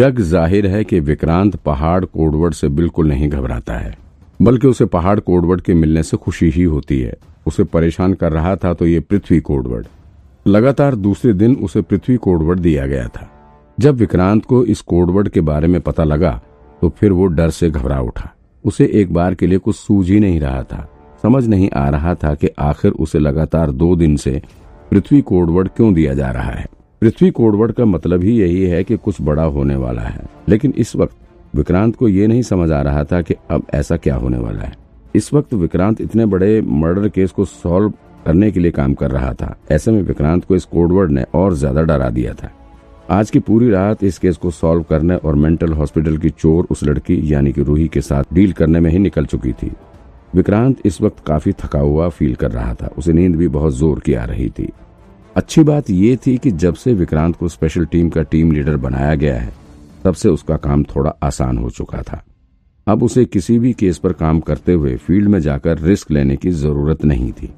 जग जाहिर है कि विक्रांत पहाड़ कोडवर्ड से बिल्कुल नहीं घबराता है, बल्कि उसे पहाड़ कोडवर्ड के मिलने से खुशी ही होती है। उसे परेशान कर रहा था तो ये पृथ्वी कोडवर्ड। लगातार दूसरे दिन उसे पृथ्वी कोडवर्ड दिया गया था। जब विक्रांत को इस कोडवर्ड के बारे में पता लगा तो फिर वो डर से घबरा उठा। उसे एक बार के लिए कुछ सूझ ही नहीं रहा था, समझ नहीं आ रहा था कि आखिर उसे लगातार 2 दिन से पृथ्वी कोडवर्ड क्यों दिया जा रहा है। पृथ्वी कोडवर्ड का मतलब ही यही है कि कुछ बड़ा होने वाला है, लेकिन इस वक्त विक्रांत को ये नहीं समझ आ रहा था कि अब ऐसा क्या होने वाला है। इस वक्त विक्रांत इतने बड़े मर्डर केस को सॉल्व करने के लिए काम कर रहा था। ऐसे में विक्रांत को इस कोडवर्ड ने और ज्यादा डरा दिया था। आज की पूरी रात इस केस को सॉल्व करने और मेंटल हॉस्पिटल की चोर उस लड़की यानी कि रूही के साथ डील करने में ही निकल चुकी थी। विक्रांत इस वक्त काफी थका हुआ फील कर रहा था, उसे नींद भी बहुत जोर की आ रही थी। अच्छी बात ये थी कि जब से विक्रांत को स्पेशल टीम का टीम लीडर बनाया गया है, तब से उसका काम थोड़ा आसान हो चुका था। अब उसे किसी भी केस पर काम करते हुए फील्ड में जाकर रिस्क लेने की जरूरत नहीं थी।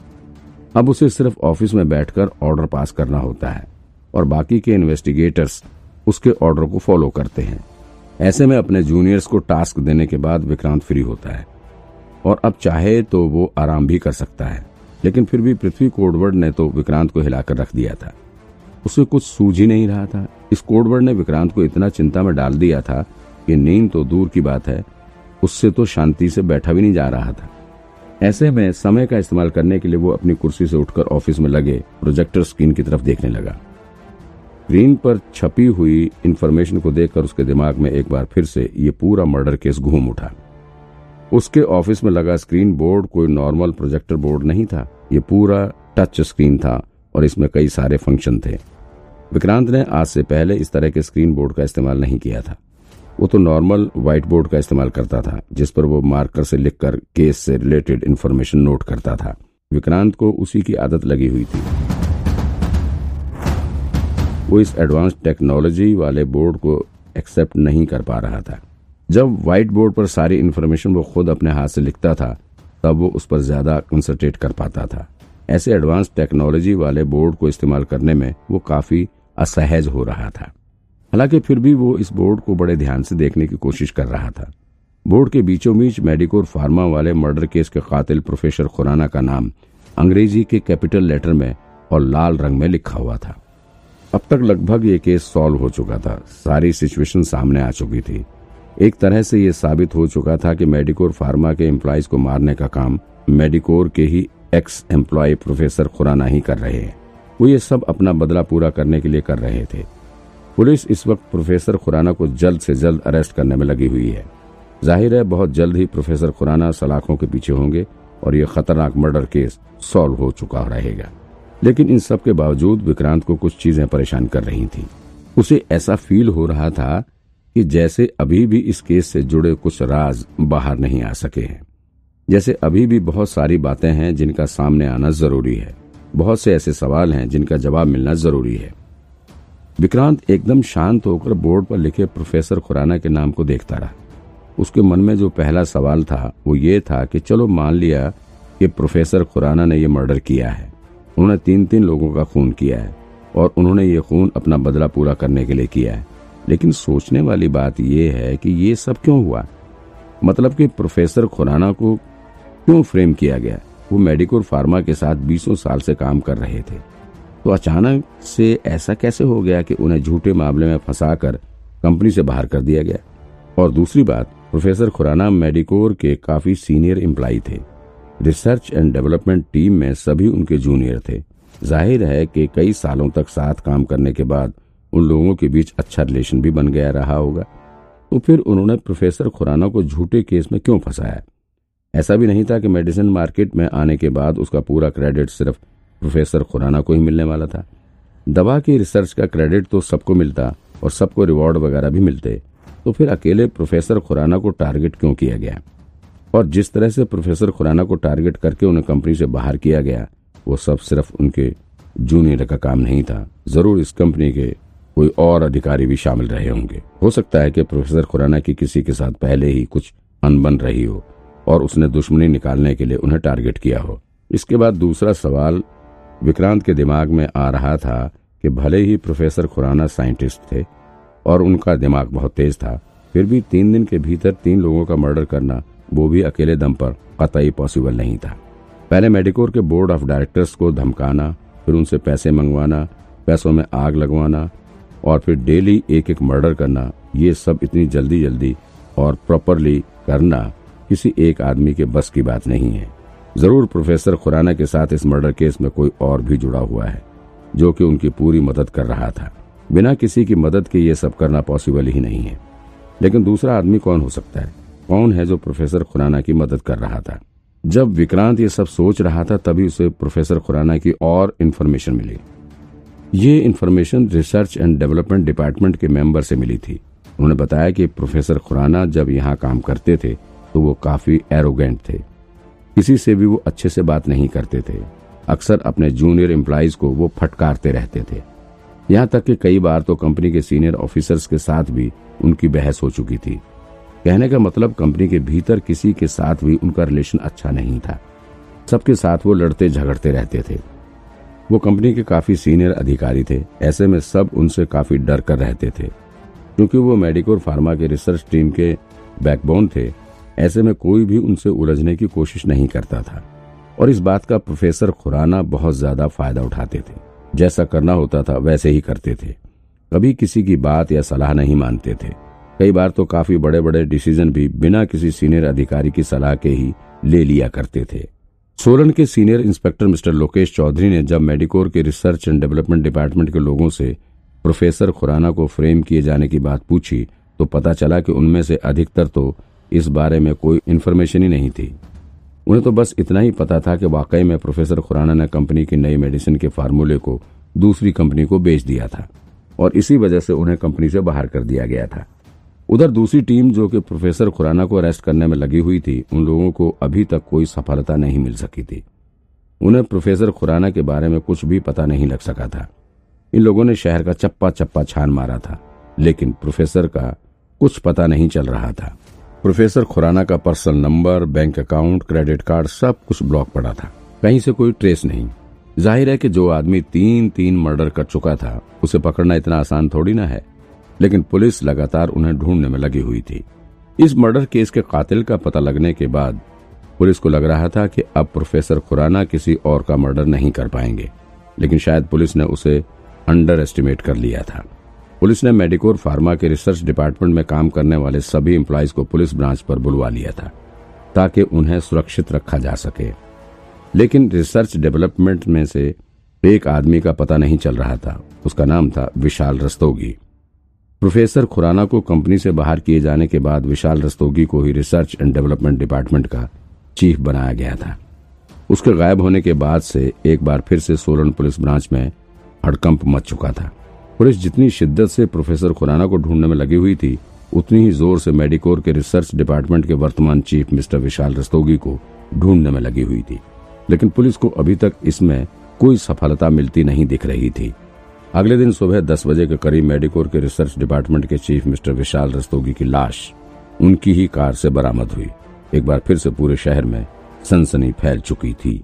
अब उसे सिर्फ ऑफिस में बैठकर ऑर्डर पास करना होता है और बाकी के इन्वेस्टिगेटर्स उसके ऑर्डर को फॉलो करते हैं। ऐसे में अपने जूनियर्स को टास्क देने के बाद विक्रांत फ्री होता है और अब चाहे तो वो आराम भी कर सकता है, लेकिन फिर भी पृथ्वी कोडवर्ड ने तो विक्रांत को हिलाकर रख दिया था। उसे कुछ सूझ ही नहीं रहा था। इस कोडवर्ड ने विक्रांत को इतना चिंता में डाल दिया था कि नींद तो दूर की बात है, उससे तो शांति से बैठा भी नहीं जा रहा था। ऐसे में समय का इस्तेमाल करने के लिए वो अपनी कुर्सी से उठकर ऑफिस में लगे प्रोजेक्टर स्क्रीन की तरफ देखने लगा। स्क्रीन पर छपी हुई इन्फॉर्मेशन को देखकर उसके दिमाग में एक बार फिर से ये पूरा मर्डर केस घूम उठा। उसके ऑफिस में लगा स्क्रीन बोर्ड कोई नॉर्मल प्रोजेक्टर बोर्ड नहीं था, ये पूरा टच स्क्रीन था और इसमें कई सारे फंक्शन थे। विक्रांत ने आज से पहले इस तरह के स्क्रीन बोर्ड का इस्तेमाल नहीं किया था। वो तो नॉर्मल व्हाइट बोर्ड का इस्तेमाल करता था, जिस पर वो मार्कर से लिखकर केस से रिलेटेड इन्फॉर्मेशन नोट करता था। विक्रांत को उसी की आदत लगी हुई थी। वो इस एडवांस टेक्नोलॉजी वाले बोर्ड को एक्सेप्ट नहीं कर पा रहा था। जब व्हाइट बोर्ड पर सारी इन्फॉर्मेशन वो खुद अपने हाथ से लिखता था, तब वो उस पर ज्यादा कंसंट्रेट कर पाता था। ऐसे एडवांस टेक्नोलॉजी वाले बोर्ड को इस्तेमाल करने में वो काफी असहज हो रहा था। हालांकि फिर भी वो इस बोर्ड को बड़े ध्यान से देखने की कोशिश कर रहा था। बोर्ड के बीचों बीच मेडिको फार्मा वाले मर्डर केस के कातिल प्रोफेसर खुराना का नाम अंग्रेजी के कैपिटल लेटर में और लाल रंग में लिखा हुआ था। अब तक लगभग ये केस सॉल्व हो चुका था, सारी सिचुएशन सामने आ चुकी थी। एक तरह से ये साबित हो चुका था कि मेडिको फार्मा के एम्प्लॉइज को मारने का काम मेडिकोर के ही एक्स एम्प्लॉय प्रोफेसर खुराना ही कर रहे हैं। वो ये सब अपना बदला पूरा करने के लिए कर रहे थे। पुलिस इस वक्त प्रोफेसर खुराना को जल्द से जल्द अरेस्ट करने में लगी हुई है। जाहिर है बहुत जल्द ही प्रोफेसर खुराना सलाखों के पीछे होंगे और ये खतरनाक मर्डर केस सॉल्व हो चुका रहेगा। लेकिन इन सब के बावजूद विक्रांत को कुछ चीजें परेशान कर रही थी। उसे ऐसा फील हो रहा था कि जैसे अभी भी इस केस से जुड़े कुछ राज बाहर नहीं आ सके हैं, जैसे अभी भी बहुत सारी बातें हैं जिनका सामने आना जरूरी है, बहुत से ऐसे सवाल हैं जिनका जवाब मिलना जरूरी है। विक्रांत एकदम शांत होकर बोर्ड पर लिखे प्रोफेसर खुराना के नाम को देखता रहा। उसके मन में जो पहला सवाल था वो ये था कि चलो मान लिया कि प्रोफेसर खुराना ने यह मर्डर किया है, उन्होंने 3-3 लोगों का खून किया है और उन्होंने ये खून अपना बदला पूरा करने के लिए किया है। लेकिन सोचने वाली बात यह है कि ये सब क्यों हुआ, मतलब कि प्रोफेसर खुराना को क्यों फ्रेम किया गया। वो मेडिको फार्मा के साथ 20 साल से काम कर रहे थे, तो अचानक से ऐसा कैसे हो गया कि उन्हें झूठे मामले में फंसाकर कंपनी से बाहर कर दिया गया। और दूसरी बात, प्रोफेसर खुराना मेडिकोर के काफी सीनियर एम्प्लॉय थे। रिसर्च एंड डेवलपमेंट टीम में सभी उनके जूनियर थे। जाहिर है कि कई सालों तक साथ काम करने के बाद उन लोगों के बीच अच्छा रिलेशन भी बन गया रहा होगा। तो फिर उन्होंने प्रोफेसर खुराना को झूठे केस में क्यों फंसाया। ऐसा भी नहीं था कि मेडिसिन मार्केट में आने के बाद उसका पूरा क्रेडिट सिर्फ प्रोफेसर खुराना को ही मिलने वाला था। दवा की रिसर्च का क्रेडिट तो सबको मिलता और सबको रिवॉर्ड वगैरह भी मिलते, तो फिर अकेले प्रोफेसर खुराना को टारगेट क्यों किया गया। और जिस तरह से प्रोफेसर खुराना को टारगेट करके उन्हें कंपनी से बाहर किया गया, वो सब सिर्फ उनके जूनियर का काम नहीं था, जरूर इस कंपनी के कोई और अधिकारी भी शामिल रहे होंगे। हो सकता है कि प्रोफेसर खुराना की किसी के साथ पहले ही कुछ अनबन रही हो और उसने दुश्मनी निकालने के लिए उन्हें टारगेट किया हो। इसके बाद दूसरा सवाल विक्रांत के दिमाग में आ रहा था कि भले ही प्रोफेसर खुराना साइंटिस्ट थे, और उनका दिमाग बहुत तेज था। फिर भी 3 दिन के भीतर 3 लोगों का मर्डर करना, वो भी अकेले दम पर, कतई पॉसिबल नहीं था। पहले मेडिकोर के बोर्ड ऑफ डायरेक्टर्स को धमकाना, फिर उनसे पैसे मंगवाना, पैसों में आग लगवाना और फिर डेली एक मर्डर करना, ये सब इतनी जल्दी जल्दी और प्रॉपरली करना किसी एक आदमी के बस की बात नहीं है। जरूर प्रोफेसर खुराना के साथ इस मर्डर केस में कोई और भी जुड़ा हुआ है जो कि उनकी पूरी मदद कर रहा था। बिना किसी की मदद के ये सब करना पॉसिबल ही नहीं है। लेकिन दूसरा आदमी कौन हो सकता है? कौन है जो प्रोफेसर खुराना की मदद कर रहा था? जब विक्रांत ये सब सोच रहा था तभी उसे प्रोफेसर खुराना की और इन्फॉर्मेशन मिली। ये information research and development department के मेंबर से मिली थी। उन्होंने बताया कि प्रोफेसर खुराना जब यहाँ काम करते थे तो वो काफी एरोगेंट थे, किसी से भी वो अच्छे से बात नहीं करते थे। अक्सर अपने जूनियर एम्प्लॉइज को वो फटकारते रहते थे, यहाँ तक कि कई बार तो कंपनी के सीनियर ऑफिसर्स के साथ भी उनकी बहस हो चुकी थी। कहने का मतलब कंपनी के भीतर किसी के साथ भी उनका रिलेशन अच्छा नहीं था, सबके साथ वो लड़ते झगड़ते रहते थे। वो कंपनी के काफी सीनियर अधिकारी थे, ऐसे में सब उनसे काफी डर कर रहते थे। क्योंकि वो मेडिको फार्मा के रिसर्च टीम के बैकबोन थे, ऐसे में कोई भी उनसे उलझने की कोशिश नहीं करता था और इस बात का प्रोफेसर खुराना बहुत ज्यादा फायदा उठाते थे। जैसा करना होता था वैसे ही करते थे, कभी किसी की बात या सलाह नहीं मानते थे। कई बार तो काफी बड़े बड़े डिसीजन भी बिना किसी सीनियर अधिकारी की सलाह के ही ले लिया करते थे। सोलन के senior inspector mister Lokesh Chaudhary ने जब मेडिकोर के रिसर्च एंड डेवलपमेंट डिपार्टमेंट के लोगों से प्रोफेसर खुराना को फ्रेम किए जाने की बात पूछी तो पता चला कि उनमें से अधिकतर तो इस बारे में कोई इन्फॉर्मेशन ही नहीं थी। उन्हें तो बस इतना ही पता था कि वाकई में प्रोफेसर खुराना ने कंपनी की नई मेडिसिन के फार्मूले को दूसरी कंपनी को बेच दिया था और इसी वजह से उन्हें कंपनी से बाहर कर दिया गया था। उधर दूसरी टीम जो कि प्रोफेसर खुराना को अरेस्ट करने में लगी हुई थी, उन लोगों को अभी तक कोई सफलता नहीं मिल सकी थी। उन्हें प्रोफेसर खुराना के बारे में कुछ भी पता नहीं लग सका था। इन लोगों ने शहर का चप्पा चप्पा छान मारा था, लेकिन प्रोफेसर का कुछ पता नहीं चल रहा था। प्रोफेसर खुराना का personal number, bank account, credit card सब कुछ ब्लॉक पड़ा था, कहीं से कोई ट्रेस नहीं। जाहिर है कि जो आदमी 3 मर्डर कर चुका था उसे पकड़ना इतना आसान थोड़ी ना है, लेकिन पुलिस लगातार उन्हें ढूंढने में लगी हुई थी। इस मर्डर केस के कातिल का पता लगने के बाद पुलिस को लग रहा था कि अब प्रोफेसर खुराना किसी और का मर्डर नहीं कर पाएंगे, लेकिन शायद पुलिस ने उसे अंडर एस्टिमेट कर लिया था। पुलिस ने मेडिकोर फार्मा के रिसर्च डिपार्टमेंट में काम करने वाले सभी एम्प्लॉइज को पुलिस ब्रांच पर बुलवा लिया था ताकि उन्हें सुरक्षित रखा जा सके। लेकिन रिसर्च डेवलपमेंट में से एक आदमी का पता नहीं चल रहा था, उसका नाम था विशाल रस्तोगी। प्रोफेसर खुराना को कंपनी से बाहर किए जाने के बाद विशाल रस्तोगी को ही रिसर्च एंड डेवलपमेंट डिपार्टमेंट का चीफ बनाया गया था। उसके गायब होने के बाद से एक बार फिर से सोलन पुलिस ब्रांच में हड़कंप मच चुका था। पुलिस जितनी शिद्दत से प्रोफेसर खुराना को ढूंढने में लगी हुई थी, उतनी ही जोर से मेडिकोर के रिसर्च डिपार्टमेंट के वर्तमान चीफ मिस्टर विशाल रस्तोगी को ढूंढने में लगी हुई थी, लेकिन पुलिस को अभी तक इसमें कोई सफलता मिलती नहीं दिख रही थी। अगले दिन सुबह 10 बजे के करीब मेडिकोर के रिसर्च डिपार्टमेंट के चीफ मिस्टर विशाल रस्तोगी की लाश उनकी ही कार से बरामद हुई। एक बार फिर से पूरे शहर में सनसनी फैल चुकी थी।